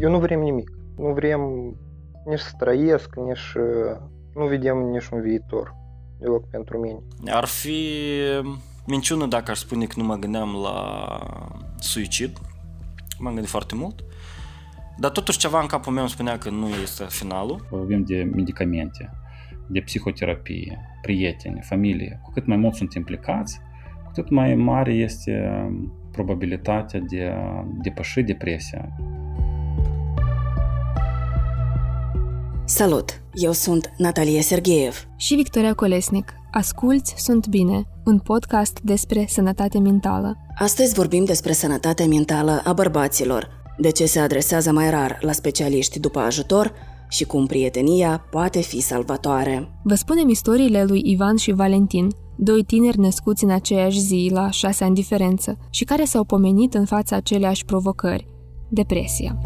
Eu nu vrem nimic. Nu vrem nici să trăiesc, nici nu vedem nici un viitor deloc pentru mine. Ar fi minciună dacă aș spune că nu mă gândeam la suicid. M-am gândit foarte mult. Dar totuși ceva în capul meu îmi spunea că nu este finalul. Vorbim de medicamente, de psihoterapie, prieteni, familie. Cu cât mai mult sunt implicați, cu cât mai mare este probabilitatea de a depăși depresia. Salut! Eu sunt Natalia Sergeev și Victoria Colesnic. Asculți Sunt Bine, un podcast despre sănătate mentală. Astăzi vorbim despre sănătatea mentală a bărbaților, de ce se adresează mai rar la specialiști după ajutor și cum prietenia poate fi salvatoare. Vă spunem istoriile lui Ivan și Valentin, doi tineri născuți în aceeași zi, la 6 ani diferență, și care s-au pomenit în fața aceleași provocări, depresia.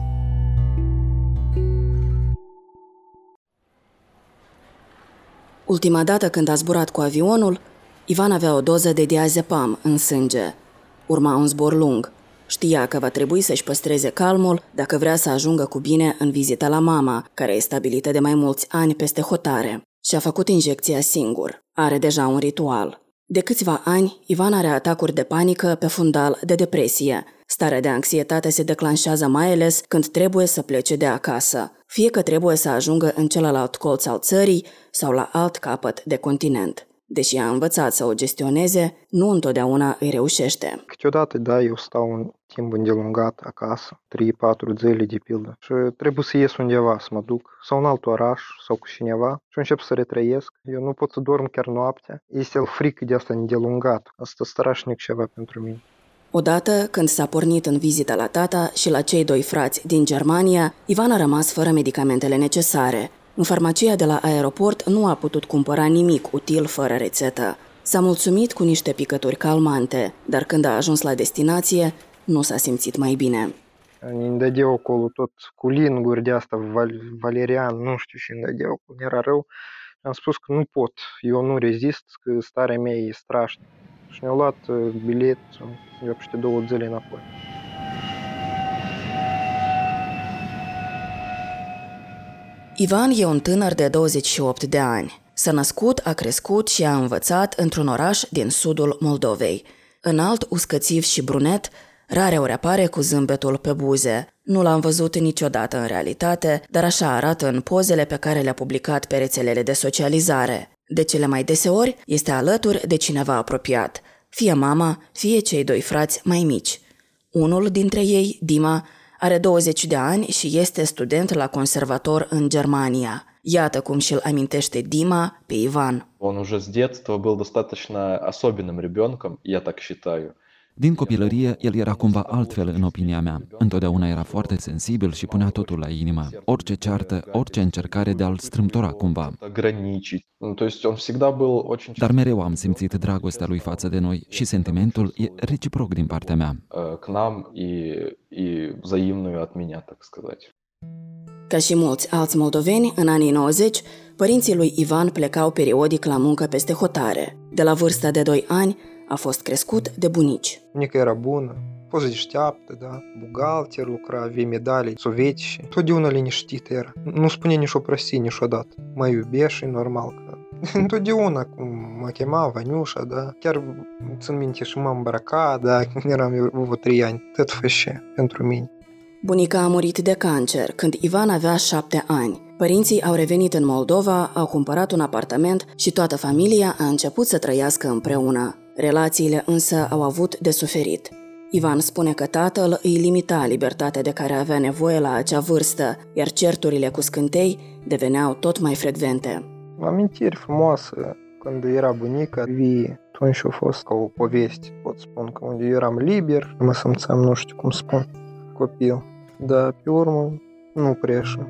Ultima dată când a zburat cu avionul, Ivan avea o doză de diazepam în sânge. Urma un zbor lung. Știa că va trebui să-și păstreze calmul dacă vrea să ajungă cu bine în vizita la mama, care e stabilită de mai mulți ani peste hotare. Și-a făcut injecția singur. Are deja un ritual. De câțiva ani, Ivan are atacuri de panică pe fundal de depresie. Starea de anxietate se declanșează mai ales când trebuie să plece de acasă, fie că trebuie să ajungă în celălalt colț al țării sau la alt capăt de continent. Deși a învățat să o gestioneze, nu întotdeauna îi reușește. Câteodată, da, eu stau un timp îndelungat acasă, 3-4 zile de pildă, și trebuie să ies undeva, să mă duc, sau în alt oraș, sau cu cineva, și încep să retrăiesc. Eu nu pot să dorm chiar noaptea. Este o frică de asta îndelungat. Asta strașnic ceva pentru mine. Odată, când s-a pornit în vizită la tata și la cei doi frați din Germania, Ivan a rămas fără medicamentele necesare. În farmacia de la aeroport nu a putut cumpăra nimic util fără rețetă. S-a mulțumit cu niște picături calmante, dar când a ajuns la destinație, nu s-a simțit mai bine. Îmi dădeau acolo tot cu linguri de asta, valerian, nu știu ce îmi dădeau, era rău. Am spus că nu pot, eu nu rezist, că starea mea e strașnică. Și ne-au luat bilet, eu peste 2 zile înapoi. Ivan e un tânăr de 28 de ani. S-a născut, a crescut și a învățat într-un oraș din sudul Moldovei. Înalt, uscățiv și brunet, rareori apare cu zâmbetul pe buze. Nu l-am văzut niciodată în realitate, dar așa arată în pozele pe care le-a publicat pe rețelele de socializare. De cele mai deseori este alături de cineva apropiat, fie mama, fie cei doi frați mai mici. Unul dintre ei, Dima, are 20 de ani și este student la conservator în Germania. Iată cum și-l amintește Dima pe Ivan. Он уже с детства был достаточно особенным ребенком, я так считаю. Din copilărie, el era cumva altfel în opinia mea. Întotdeauna era foarte sensibil și punea totul la inimă. Orice ceartă, orice încercare de a-l strâmtora cumva. Dar mereu am simțit dragostea lui față de noi și sentimentul e reciproc din partea mea. Ca și mulți alți moldoveni, în anii 90, părinții lui Ivan plecau periodic la muncă peste hotare. De la vârsta de 2 ani, a fost crescut de bunici. Bunica era bună, poza deșteaptă, da, bucalter, lucra, avea medalii sovietice. Totdeauna liniștită era. Nu spune nici o prostie niciodată. Mă iubești, normal că... Întotdeauna cum mă chema Vaniușa, da. Chiar țin minte și mă îmbrăca, da, când eram vreo 3 ani. Tot fășe pentru mine. Bunica a murit de cancer când Ivan avea 7 ani. Părinții au revenit în Moldova, au cumpărat un apartament și toată familia a început să trăiască împreună. Relațiile însă au avut de suferit. Ivan spune că tatăl îi limita libertatea de care avea nevoie la acea vârstă, iar certurile cu scântei deveneau tot mai frecvente. Amintiri frumoase, când era bunica vie, atunci a fost ca o poveste, pot spun, că unde eram liber, mă simțeam, nu știu cum spun, copil, dar pe urmă nu preșă.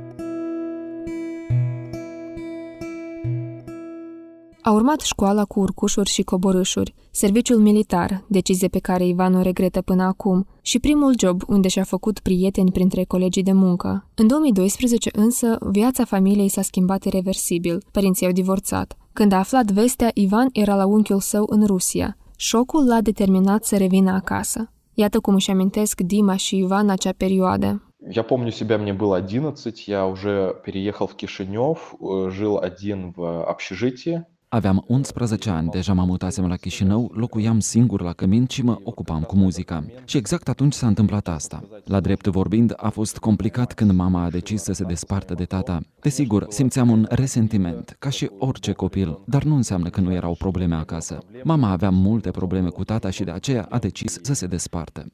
A urmat școala cu urcușuri și coborâșuri, serviciul militar, decizie pe care Ivan o regretă până acum, și primul job unde și-a făcut prieteni printre colegii de muncă. În 2012 însă, viața familiei s-a schimbat irreversibil, părinții au divorțat. Când a aflat vestea, Ivan era la unchiul său în Rusia. Șocul l-a determinat să revină acasă. Iată cum își amintesc Dima și Ivan acea perioadă. Я помню себя, мне было 11, я уже переехал в Кишинев, жил один в общежитии. Aveam 11 ani, deja m-am mutasem la Chișinău, locuiam singur la cămin și mă ocupam cu muzica. Și exact atunci s-a întâmplat asta. La drept vorbind, a fost complicat când mama a decis să se despartă de tata. Desigur, simțeam un resentiment, ca și orice copil, dar nu înseamnă că nu erau probleme acasă. Mama avea multe probleme cu tata și de aceea a decis să se despartă.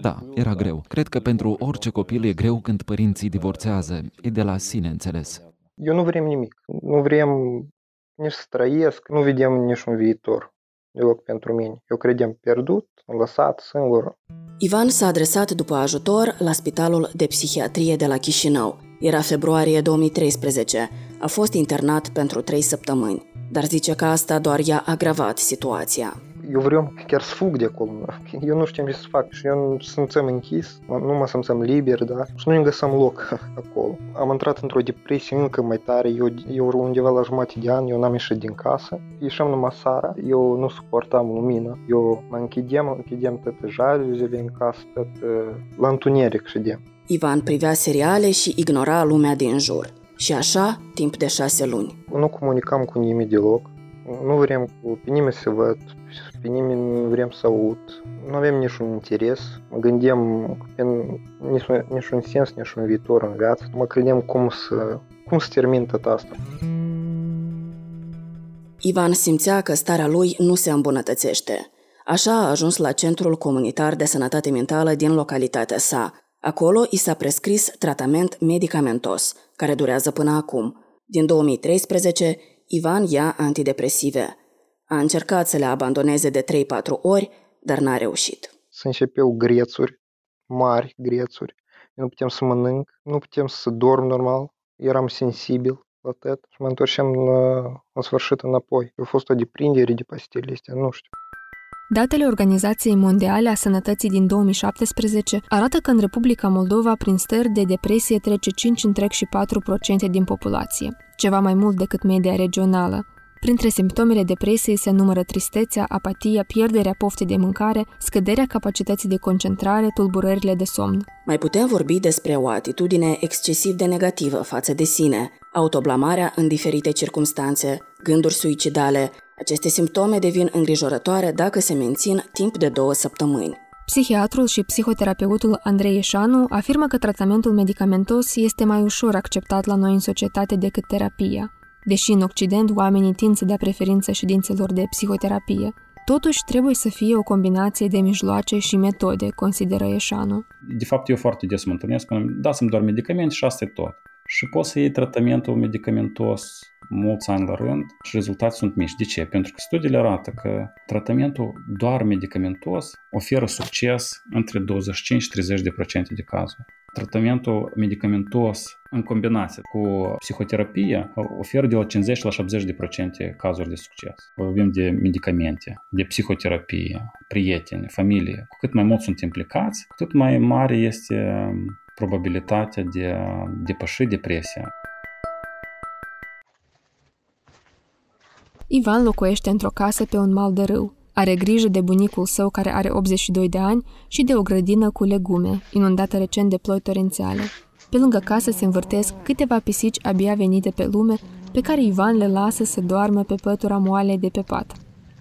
Da, era greu. Cred că pentru orice copil e greu când părinții divorțează. E de la sine înțeles. Eu nu vrem nimic. Nu vrem nici să trăiesc, nu vedem niciun viitor deloc pentru mine. Eu credem pierdut, lăsat, singur. Ivan s-a adresat după ajutor la Spitalul de Psihiatrie de la Chișinău. Era februarie 2013. A fost internat pentru 3 săptămâni. Dar zice că asta doar i-a agravat situația. Eu vreau chiar să fug de acolo. Eu nu știam ce să fac și eu simțeam închis, nu mă simțeam liber, da? Și nu-mi găseam loc acolo. Am intrat într-o depresie încă mai tare, eu undeva la jumătate de an, eu n-am ieșit din casă, ieșeam numai seara, eu nu suportam lumina, eu mă închideam toate jaluzele în casă, toate la întuneric ședeam. Ivan privea seriale și ignora lumea din jur. Și așa, timp de 6 luni. Nu comunicam cu nimeni deloc, nu vrem pe nimeni să văd, pe nimeni nu vrem să aud, nu avem niciun interes, mă gândeam că niciun sens, niciun viitor în viață, mă credeam cum să termin tot asta. Ivan simțea că starea lui nu se îmbunătățește. Așa a ajuns la Centrul Comunitar de Sănătate Mintală din localitatea sa. Acolo i s-a prescris tratament medicamentos, care durează până acum. Din 2013, Ivan ia antidepresive. A încercat să le abandoneze de 3-4 ori, dar n-a reușit. Să începeau grețuri, mari grețuri. Nu puteam să mănânc, nu puteam să dorm normal, eram sensibil la tot și mă întorceam în sfârșit înapoi. A fost o deprindere de pastile astea, nu știu. Datele Organizației Mondiale a Sănătății din 2017 arată că în Republica Moldova prin stări de depresie trece 5,4% din populație, ceva mai mult decât media regională. Printre simptomele depresiei se numără tristețea, apatia, pierderea poftei de mâncare, scăderea capacității de concentrare, tulburările de somn. Mai putem vorbi despre o atitudine excesiv de negativă față de sine, autoblamarea în diferite circumstanțe, gânduri suicidale. Aceste simptome devin îngrijorătoare dacă se mențin timp de 2 săptămâni. Psihiatrul și psihoterapeutul Andrei Eșanu afirmă că tratamentul medicamentos este mai ușor acceptat la noi în societate decât terapia. Deși în Occident oamenii tind să dea preferință ședințelor de psihoterapie, totuși trebuie să fie o combinație de mijloace și metode, consideră Eșanu. De fapt, eu foarte des mă întâlnesc, dați-mi doar medicament și asta e tot. Și poți să iei tratamentul medicamentos mulți ani la rând și rezultatele sunt mici. De ce? Pentru că studiile arată că tratamentul doar medicamentos oferă succes între 25 și 30% de cazuri. Tratamentul medicamentos în combinație cu psihoterapia oferă de la 50 la 70% cazuri de succes. Vorbim de medicamente, de psihoterapie, prieteni, familie. Cu cât mai mult sunt implicați, cu cât mai mare este probabilitatea de a depăși depresia. Ivan locuiește într-o casă pe un mal de râu. Are grijă de bunicul său care are 82 de ani și de o grădină cu legume, inundată recent de ploi torențiale. Pe lângă casă se învârtesc câteva pisici abia venite pe lume, pe care Ivan le lasă să doarmă pe pătura moale de pe pat.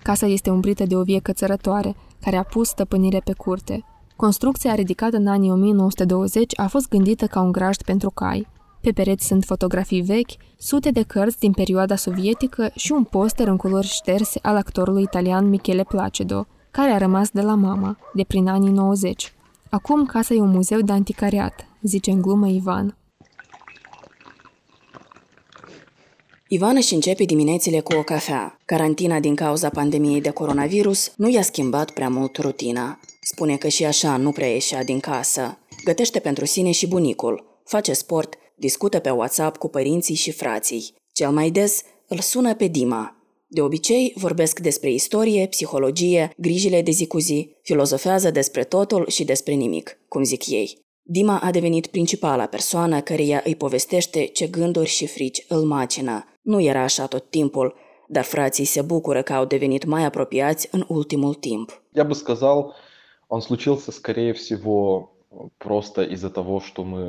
Casa este umbrită de o vie cățărătoare, care a pus stăpânire pe curte. Construcția ridicată în anii 1920 a fost gândită ca un grajd pentru cai. Pe pereți sunt fotografii vechi, sute de cărți din perioada sovietică și un poster în culori șterse al actorului italian Michele Placido, care a rămas de la mama, de prin anii 90. Acum casa e un muzeu de anticariat, zice în glumă Ivan. Ivan își începe diminețile cu o cafea. Carantina din cauza pandemiei de coronavirus nu i-a schimbat prea mult rutina. Spune că și așa nu prea ieșea din casă. Gătește pentru sine și bunicul, face sport, discută pe WhatsApp cu părinții și frații. Cel mai des îl sună pe Dima. De obicei vorbesc despre istorie, psihologie, grijile de zi cu zi, filozofează despre totul și despre nimic, cum zic ei. Dima a devenit principala persoană căreia îi povestește ce gânduri și frici îl macină. Nu era așa tot timpul, dar frații se bucură că au devenit mai apropiați în ultimul timp. Я бы сказал, Он случился, скорее всего, просто из-за того, что мы,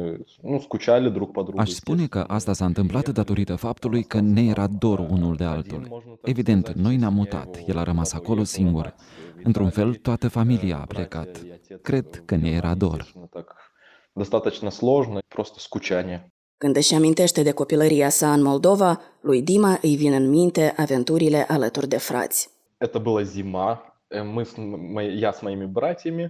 скучали друг по другу. Aș spune că asta s-a întâmplat datorită faptului că ne era dor unul de altul. Evident, noi ne-am mutat, el a rămas acolo singur. Într-un fel, toată familia a plecat. Cred că ne era dor. Достаточно сложно, просто скучание. Când își amintește de copilăria sa în Moldova, lui Dima îi vin în minte aventurile alături de frați. Это была зима. Я с моими братьями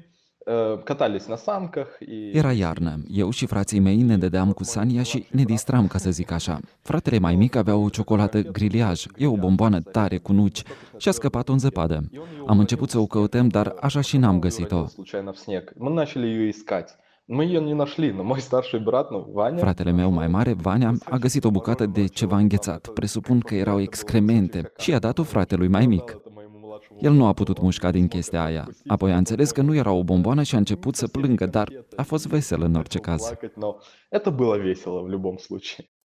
катались на санках. Era iarnă. Eu și frații mei ne dădeam cu sania și ne distram, ca să zic așa. Fratele mai mic avea o ciocolată griliaj, eu o bomboană tare cu nuci și a scăpat-o în zăpadă. Am început să o căutăm, dar așa și n-am găsit-o. Fratele meu mai mare, Vania, a găsit o bucată de ceva înghețat. Presupun că erau excremente și i-a dat-o fratelui mai mic. El nu a putut mușca din chestia aia. Apoi a înțeles că nu era o bomboană și a început să plângă, dar a fost vesel în orice caz.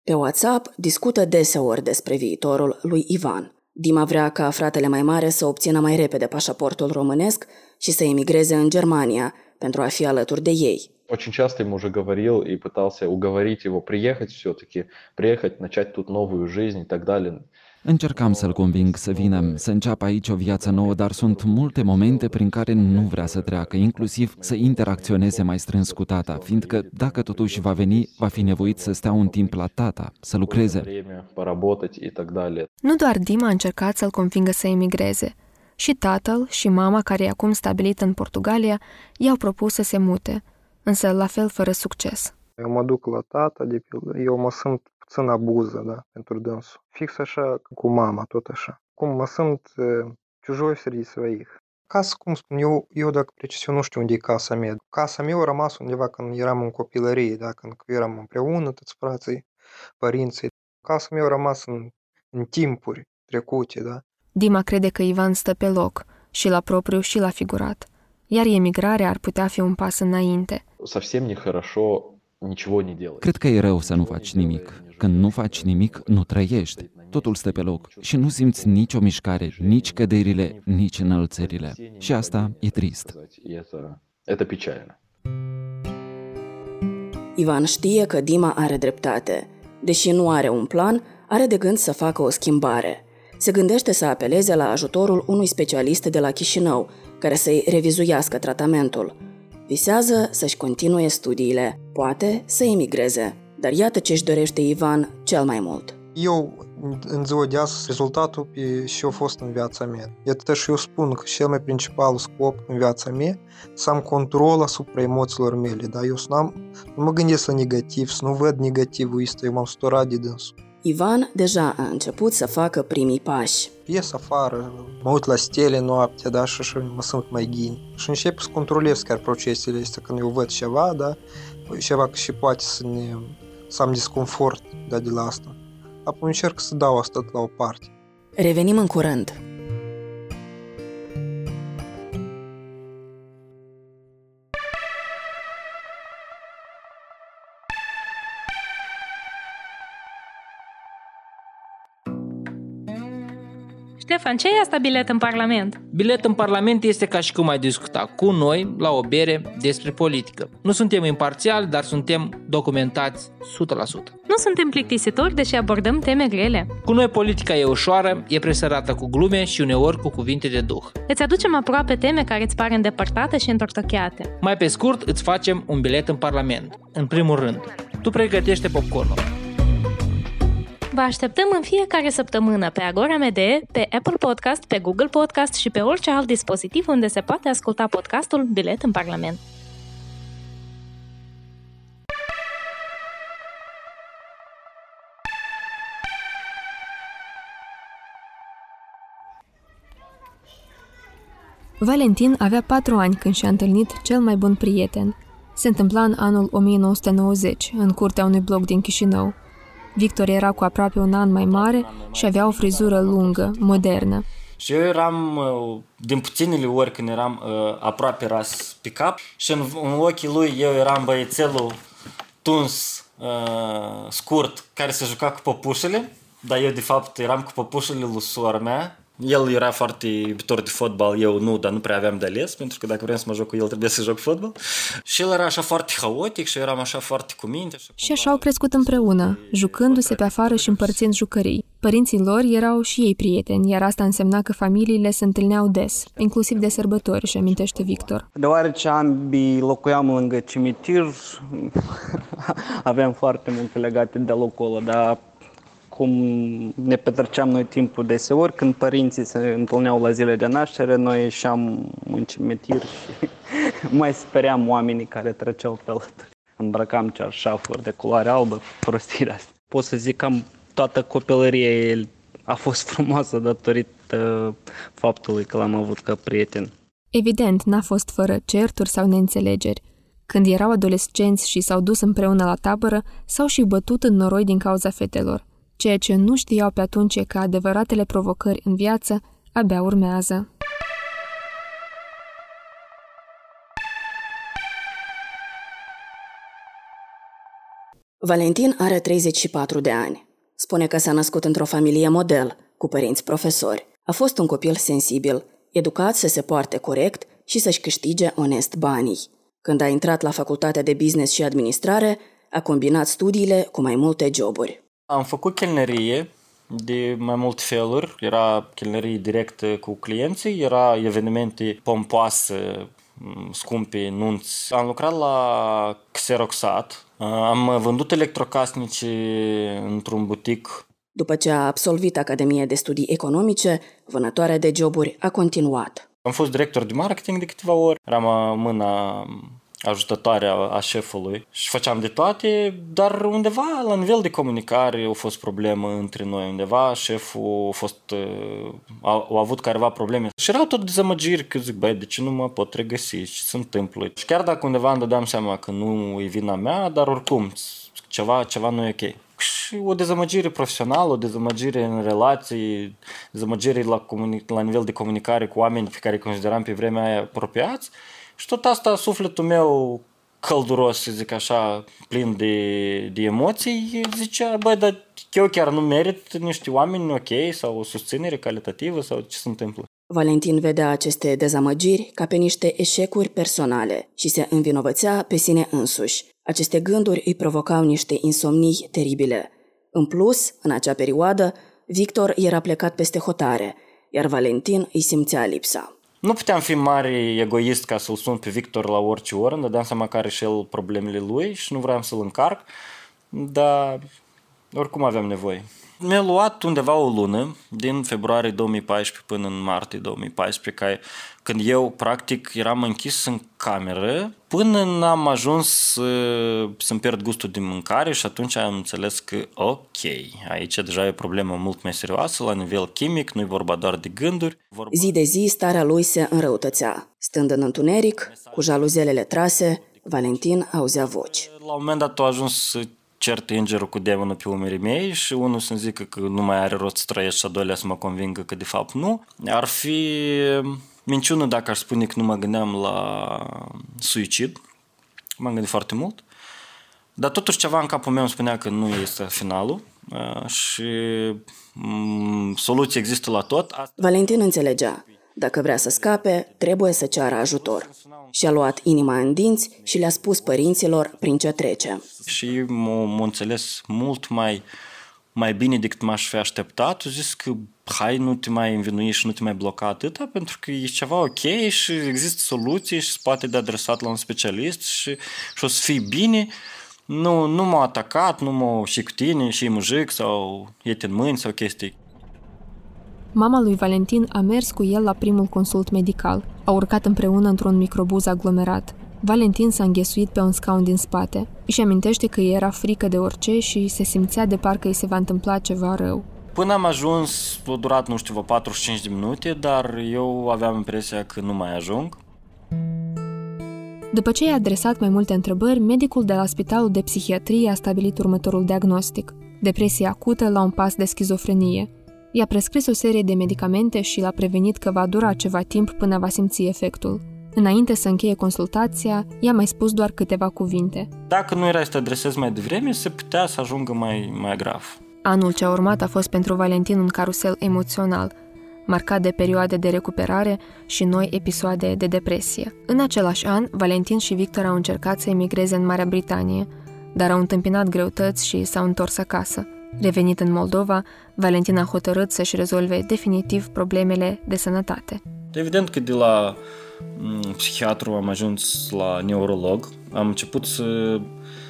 Pe WhatsApp discută deseori despre viitorul lui Ivan. Dima vrea ca fratele mai mare să obțină mai repede pașaportul românesc și să emigreze în Germania pentru a fi alături de ei. Очень часто ему уже говорил и пытался уговорить его приехать все-таки, приехать, начать тут новую жизнь и так далее. Încercam să-l conving să vină, să înceapă aici o viață nouă, dar sunt multe momente prin care nu vrea să treacă, inclusiv să interacționeze mai strâns cu tata, fiindcă dacă totuși va veni, va fi nevoit să stea un timp la tata, să lucreze. Nu doar Dima a încercat să-l convingă să emigreze. Și tatăl și mama, care e acum stabilită în Portugalia, i-au propus să se mute, însă la fel fără succes. Eu mă duc la tata, de pildă, eu mă simt puțin abuză, da, pentru dânsul. Fix așa cu mama, tot așa. Cum mă simt ciujoi sredi своих. Casă, cum spun eu dacă precis, eu nu știu unde e casa mea. Casa mea a rămas undeva când eram în copilărie, da, când eram împreună, toți frații, părinții. Casa mea a rămas în timpuri trecute, da. Dima crede că Ivan stă pe loc, și la propriu și la figurat, iar emigrarea ar putea fi un pas înainte. Cred că e rău să nu faci nimic. Când nu faci nimic, nu trăiești. Totul stă pe loc și nu simți nicio mișcare, nici căderile, nici înălțările. Și asta e trist. Ivan știe că Dima are dreptate. Deși nu are un plan, are de gând să facă o schimbare. Se gândește să apeleze la ajutorul unui specialist de la Chișinău, care să-i revizuiască tratamentul. Visează să-și continue studiile, poate să emigreze. Dar iată ce își dorește Ivan cel mai mult. Eu, în ziua de azi, rezultatul e și-a fost în viața mea. Iată și eu spun că cel mai principal scop în viața mea să am control asupra emoțiilor mele. Dar eu nu mă gândesc la negativ, să nu văd negativul ăsta, eu m-am săturat de dânsul. Ivan deja a început să facă primii pași. Ies afară, mă uit la stele noaptea, da, și mă simt mai ghini. Și încep să controlez chiar procesele astea, când eu văd ceva, da, ceva că și poate să am disconfort, da, de la asta. Apoi încerc să dau asta la o parte. Revenim în curând. Ștefan, ce e asta Bilet în Parlament? Bilet în Parlament este ca și cum ai discuta cu noi la o bere despre politică. Nu suntem imparțiali, dar suntem documentați 100%. Nu suntem plictisitori, deși abordăm teme grele. Cu noi politica e ușoară, e presărată cu glume și uneori cu cuvinte de duh. Îți aducem aproape teme care îți par îndepărtate și întortocheate. Mai pe scurt, îți facem un bilet în Parlament. În primul rând, tu pregătește popcornul. Vă așteptăm în fiecare săptămână pe Agora Mede, pe Apple Podcast, pe Google Podcast și pe orice alt dispozitiv unde se poate asculta podcastul Bilet în Parlament. Valentin avea 4 ani când și-a întâlnit cel mai bun prieten. Se întâmpla în anul 1990, în curtea unui bloc din Chișinău. Victor era cu aproape un an mai mare și avea o frizură lungă, modernă. Și eu eram, din puținele ori când eram aproape ras pe cap și în ochii lui eu eram băiețelul tuns, scurt, care se juca cu păpușele, dar eu de fapt eram cu păpușele lui sora mea, El era foarte iubitor de fotbal, eu nu, dar nu prea aveam de ales, pentru că dacă vrem să mă joc cu el, trebuie să joc fotbal. Și el era așa foarte haotic și eu eram așa foarte cu minte. Și așa au crescut împreună, jucându-se pe afară și împărțind jucării. Părinții lor erau și ei prieteni, iar asta însemna că familiile se întâlneau des, inclusiv de sărbători, își amintește Victor. Deoarece ambii locuiam lângă cimitir, aveam foarte multe legate de locul ăla, dar cum ne petreceam noi timpul deseori, când părinții se întâlneau la zile de naștere, noi ieșeam în cimitir și mai speriam oamenii care treceau pe alături. Îmbrăcam cearșafuri de culoare albă, prostirea asta. Pot să zic că toată copilăria a fost frumoasă datorită faptului că l-am avut ca prieten. Evident, n-a fost fără certuri sau neînțelegeri. Când erau adolescenți și s-au dus împreună la tabără, s-au și bătut în noroi din cauza fetelor. Ceea ce nu știau pe atunci e că adevăratele provocări în viață abia urmează. Valentin are 34 de ani. Spune că s-a născut într-o familie model, cu părinți profesori. A fost un copil sensibil, educat să se poarte corect și să-și câștige onest banii. Când a intrat la Facultatea de Business și Administrare, a combinat studiile cu mai multe joburi. Am făcut chelnerie de mai multe feluri. Era chelnerie directă cu clienții, era evenimente pompoase, scumpe, nunți. Am lucrat la xeroxat, am vândut electrocasnice într-un butic. După ce a absolvit Academia de Studii Economice, vânătoarea de joburi a continuat. Am fost director de marketing de câteva ori, eram mâna ajutătoarea a șefului și făceam de toate, dar undeva la nivel de comunicare a fost problemă între noi, undeva șeful a avut careva probleme și erau tot dezamăgiri că zic, băi, de ce nu mă pot regăsi, ce se întâmplă? Și chiar dacă undeva îmi dădeam seama că nu e vina mea, dar oricum ceva nu e ok. Și o dezamăgire profesională, o dezamăgire în relații, dezamăgire la nivel de comunicare cu oameni pe care îi consideram pe vremea aia apropiați. Și tot asta, sufletul meu călduros, să zic așa, plin de emoții, zicea, băi, dar eu chiar nu merit niște oameni ok sau o susținere calitativă sau ce se întâmplă. Valentin vedea aceste dezamăgiri ca pe niște eșecuri personale și se învinovățea pe sine însuși. Aceste gânduri îi provocau niște insomnii teribile. În plus, în acea perioadă, Victor era plecat peste hotare, iar Valentin îi simțea lipsa. Nu puteam fi mare egoist ca să-l sun pe Victor la orice oră, îmi dădeam seama că are și el problemele lui și nu vreau să-l încarc, dar oricum aveam nevoie. Mi-a luat undeva o lună, din februarie 2014 până în martie 2014, când eu practic eram închis în cameră, până n-am ajuns să-mi pierd gustul din mâncare și atunci am înțeles că ok, aici deja e o problemă mult mai serioasă la nivel chimic, nu-i vorba doar de gânduri. Zi de zi starea lui se înrăutățea. Stând în întuneric, cu jaluzelele trase, Valentin auzea voci. La un moment dat a ajuns să cert îngerul cu demonul pe umerii mei și unul să-mi zică că nu mai are rost să trăiesc și a doilea să mă convingă că de fapt nu. Ar fi minciună dacă aș spune că nu mă gândeam la suicid. M-am gândit foarte mult. Dar totuși ceva în capul meu îmi spunea că nu este finalul și soluții există la tot. Valentin înțelegea. Dacă vrea să scape, trebuie să ceară ajutor. Și-a luat inima în dinți și le-a spus părinților prin ce trece. Și m-a înțeles mult mai bine decât m-aș fi așteptat. A zis că hai, nu te mai învinui și nu te mai bloca atâta, pentru că e ceva ok și există soluții și se poate de adresat la un specialist și o să fii bine. Nu m-a atacat, nu m-a și cu tine, și mujic sau iete în mâini sau chestii. Mama lui Valentin a mers cu el la primul consult medical. Au urcat împreună într-un microbuz aglomerat. Valentin s-a înghesuit pe un scaun din spate. Își amintește că era frică de orice și se simțea de parcă îi se va întâmpla ceva rău. Până am ajuns, a durat, 45 de minute, dar eu aveam impresia că nu mai ajung. După ce i-a adresat mai multe întrebări, medicul de la Spitalul de Psihiatrie a stabilit următorul diagnostic. Depresie acută la un pas de schizofrenie. I-a prescris o serie de medicamente și l-a prevenit că va dura ceva timp până va simți efectul. Înainte să încheie consultația, i-a mai spus doar câteva cuvinte. Dacă nu era să te adresezi mai devreme, se putea să ajungă mai grav. Anul ce a urmat a fost pentru Valentin un carusel emoțional. marcat de perioade de recuperare și noi episoade de depresie. În același an, Valentin și Victor au încercat să emigreze în Marea Britanie, dar au întâmpinat greutăți și s-au întors acasă. Revenit în Moldova, Valentin a hotărât să-și rezolve definitiv problemele de sănătate. Evident că de la psihiatru am ajuns la neurolog. Am început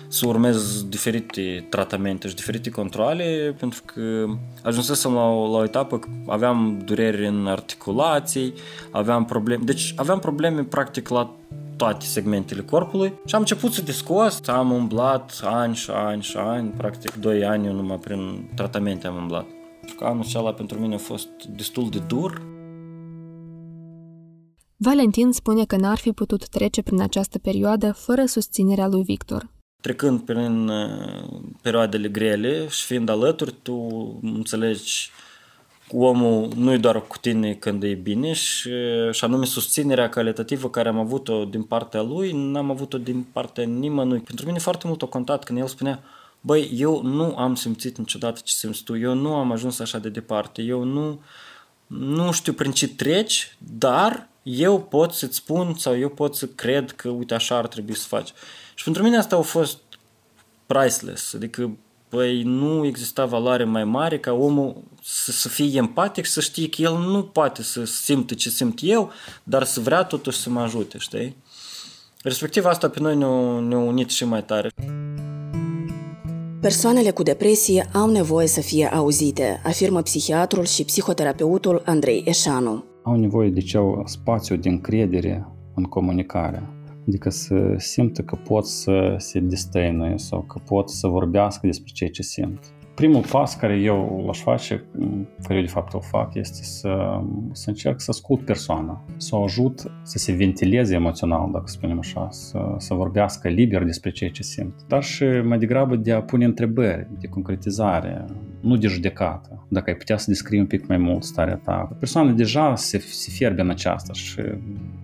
să urmez diferite tratamente și diferite controale, pentru că ajunsesem la o etapă că aveam dureri în articulații, aveam probleme, deci aveam probleme practic la toate segmentele corpului și am început să discuț, am umblat ani și ani și ani, practic 2 ani eu numai prin tratamente am umblat. Pentru că anul acela pentru mine a fost destul de dur. Valentin spune că n-ar fi putut trece prin această perioadă fără susținerea lui Victor. Trecând prin perioadele grele și fiind alături, tu înțelegi că omul nu e doar cu tine când e bine și anume susținerea calitativă care am avut-o din partea lui, n-am avut-o din partea nimănui. Pentru mine foarte mult a contat când el spunea: băi, eu nu am simțit niciodată ce simți tu, eu nu am ajuns așa de departe, eu nu știu prin ce treci, dar eu pot să-ți spun sau eu pot să cred că uite așa ar trebui să faci. Și pentru mine asta a fost priceless, adică păi, nu exista valoare mai mare ca omul să fie empatic, să știe că el nu poate să simte ce simt eu, dar să vrea totuși să mă ajute, știi? Respectiv asta pe noi ne-a unit și mai tare. Persoanele cu depresie au nevoie să fie auzite, afirmă psihiatrul și psihoterapeutul Andrei Eșanu. Au nevoie de acel spațiu de încredere în comunicare. Adică să simtă că pot să se destăinuie sau că pot să vorbească despre ceea ce simt. Primul pas care eu l-aș face, care eu de fapt îl fac, este să încerc să ascult persoana, să o ajut să se ventileze emoțional, dacă spunem așa, să vorbească liber despre ceea ce simt. Dar și mai degrabă de a pune întrebări, de concretizare, nu de judecată. Dacă ai putea să descrii un pic mai mult starea ta. Persoana deja se fierbe în aceasta și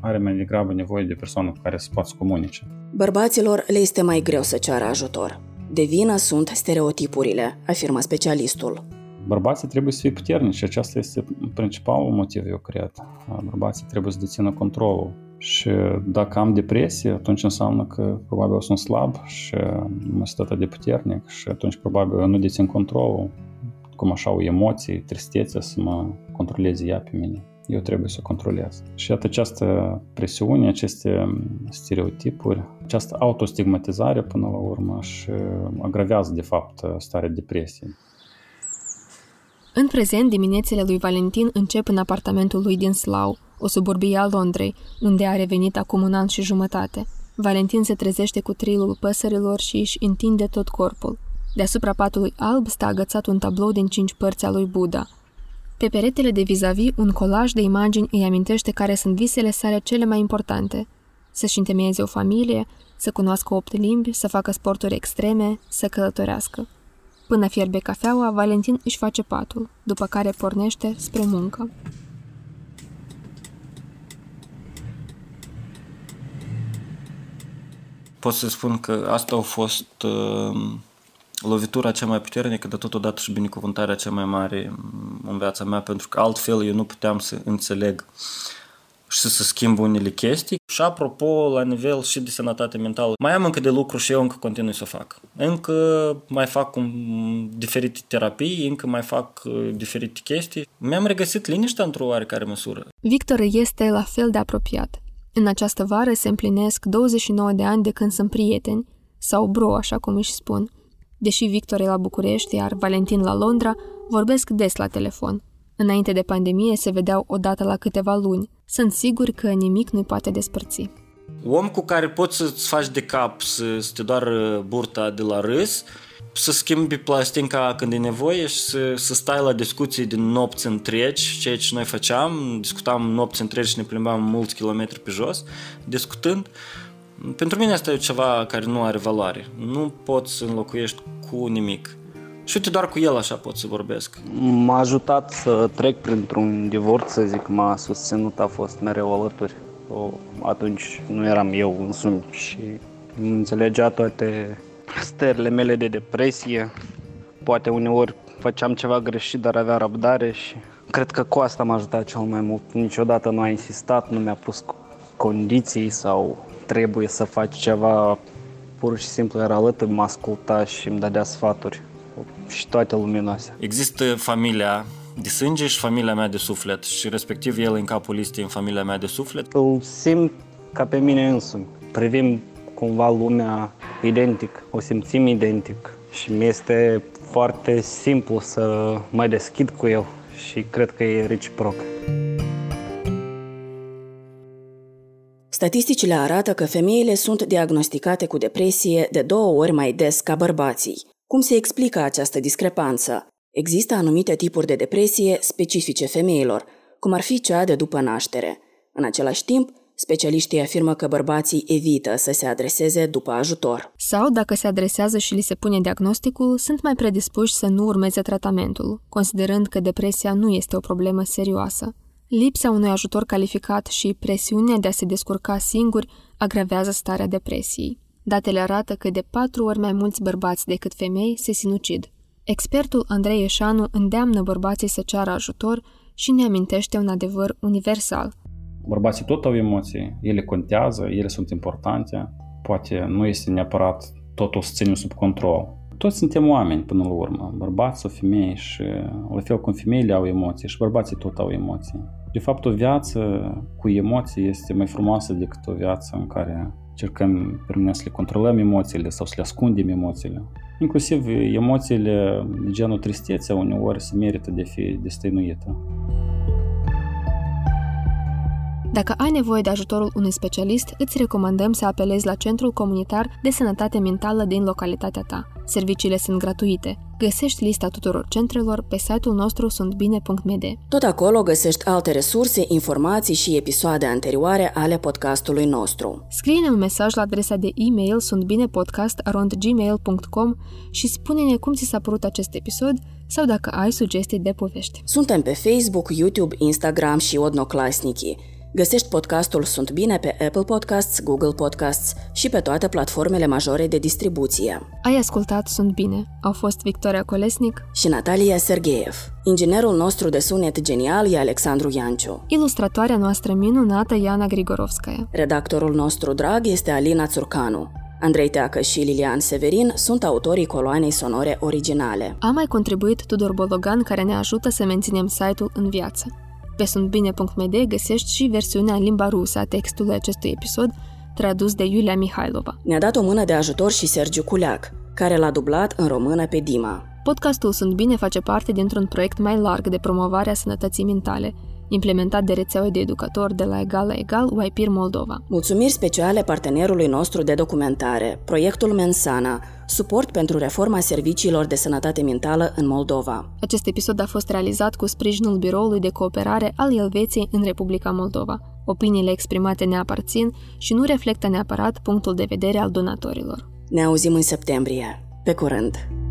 are mai degrabă nevoie de persoană cu care să poată să comunice. Bărbaților le este mai greu să ceară ajutor. De vină sunt stereotipurile, afirmă specialistul. Bărbații trebuie să fie puternici și acesta este principalul motiv, eu cred. Bărbații trebuie să dețină controlul și dacă am depresie, atunci înseamnă că probabil eu sunt slab și mă simt atât de puternic și atunci probabil eu nu dețin controlul. Cum așa au emoții, tristețe să mă controleze ea pe mine. Eu trebuie să o controlez. Și iată această presiune, aceste stereotipuri, această autostigmatizare până la urmă și agravează de fapt starea depresiei. În prezent, diminețile lui Valentin încep în apartamentul lui din Slough, o suburbie a Londrei, unde a revenit acum 1 an și jumătate. Valentin se trezește cu trilul păsărilor și își întinde tot corpul. Deasupra patului alb stă agățat un tablou din 5 părți al lui Buddha. Pe peretele de vis-a-vis, un colaj de imagini îi amintește care sunt visele sale cele mai importante. Să-și întemeieze o familie, să cunoască 8 limbi, să facă sporturi extreme, să călătorească. Până fierbe cafeaua, Valentin își face patul, după care pornește spre muncă. Pot să spun că asta a fost lovitura cea mai puternică, dar totodată și binecuvântarea cea mai mare în viața mea, pentru că altfel eu nu puteam să înțeleg și să schimb unele chestii. Și apropo, la nivel și de sănătate mentală, mai am încă de lucru și eu încă continui să fac. Încă mai fac diferite terapii, încă mai fac diferite chestii. Mi-am regăsit liniștea într-o oarecare măsură. Victor este la fel de apropiat. În această vară se împlinesc 29 de ani de când sunt prieteni, sau bro, așa cum își spun. Deși Victor e la București, iar Valentin la Londra, vorbesc des la telefon. Înainte de pandemie se vedeau odată la câteva luni. Sunt sigur că nimic nu-i poate despărți. Om cu care poți să-ți faci de cap, să te doară burta de la râs, să schimbi plastinca când e nevoie și să stai la discuții din nopți întregi, ceea ce noi făceam, discutam nopți întregi și ne plimbam mulți kilometri pe jos, discutând. Pentru mine asta e ceva care nu are valoare. Nu poți să înlocuiești cu nimic. Și uite, doar cu el așa pot să vorbesc. M-a ajutat să trec printr-un divorț, să zic, m-a susținut, a fost mereu alături. Atunci nu eram eu însumi și înțelegea toate stările mele de depresie. Poate uneori făceam ceva greșit, dar avea răbdare și cred că cu asta m-a ajutat cel mai mult. Niciodată nu a insistat, nu mi-a pus condiții sau trebuie să faci ceva. Pur și simplu era alături, mă asculta și îmi dădea sfaturi și toate luminoase. Există familia de sânge și familia mea de suflet și respectiv el în capul listei în familia mea de suflet. Îl simt ca pe mine însumi. Privim cumva lumea identic, o simțim identic și mi-este foarte simplu să mă deschid cu el și cred că e reciproc. Statisticile arată că femeile sunt diagnosticate cu depresie de 2 ori mai des ca bărbații. Cum se explică această discrepanță? Există anumite tipuri de depresie specifice femeilor, cum ar fi cea de după naștere. În același timp, specialiștii afirmă că bărbații evită să se adreseze după ajutor. Sau, dacă se adresează și li se pune diagnosticul, sunt mai predispuși să nu urmeze tratamentul, considerând că depresia nu este o problemă serioasă. Lipsa unui ajutor calificat și presiunea de a se descurca singuri agravează starea depresiei. Datele arată că de 4 ori mai mulți bărbați decât femei se sinucid. Expertul Andrei Eșanu îndeamnă bărbații să ceară ajutor și ne amintește un adevăr universal. Bărbații tot au emoții, ele contează, ele sunt importante, poate nu este neapărat totul să ținem sub control. Toți suntem oameni până la urmă, bărbați sau femei și la fel cum femeile au emoții și bărbații tot au emoții. De fapt, o viață cu emoții este mai frumoasă decât o viață în care încercăm permanent să le controlăm emoțiile sau să le ascundem emoțiile. Inclusiv emoțiile de genul tristețea uneori se merită de a fi destăinuită. Dacă ai nevoie de ajutorul unui specialist, îți recomandăm să apelezi la Centrul Comunitar de Sănătate Mintală din localitatea ta. Serviciile sunt gratuite. Găsești lista tuturor centrelor pe site-ul nostru suntbine.md. Tot acolo găsești alte resurse, informații și episoade anterioare ale podcastului nostru. Scrie-ne un mesaj la adresa de e-mail suntbinepodcast@gmail.com și spune-ne cum ți s-a părut acest episod sau dacă ai sugestii de povești. Suntem pe Facebook, YouTube, Instagram și Odnoclasnicii. Găsești podcastul Sunt Bine pe Apple Podcasts, Google Podcasts și pe toate platformele majore de distribuție. Ai ascultat Sunt Bine. Au fost Victoria Colesnic și Natalia Sergeev. Inginerul nostru de sunet genial e Alexandru Ianciu. Ilustratoarea noastră minunată Iana Grigorovskaya. Redactorul nostru drag este Alina Țurcanu. Andrei Teacă și Lilian Severin sunt autorii coloanei sonore originale. A mai contribuit Tudor Bologan, care ne ajută să menținem site-ul în viață. Pe suntbine.md găsești și versiunea în limba rusă a textului acestui episod, tradus de Iulia Mihailova. Ne-a dat o mână de ajutor și Sergiu Culeac, care l-a dublat în română pe Dima. Podcastul Sunt Bine face parte dintr-un proiect mai larg de promovare a sănătății mintale, implementat de rețeaua de educatori de la Egal la Egal, YPIR Moldova. Mulțumiri speciale partenerului nostru de documentare, proiectul Mensana, suport pentru reforma serviciilor de sănătate mentală în Moldova. Acest episod a fost realizat cu sprijinul Biroului de Cooperare al Elveției în Republica Moldova. Opiniile exprimate ne aparțin și nu reflectă neapărat punctul de vedere al donatorilor. Ne auzim în septembrie. Pe curând!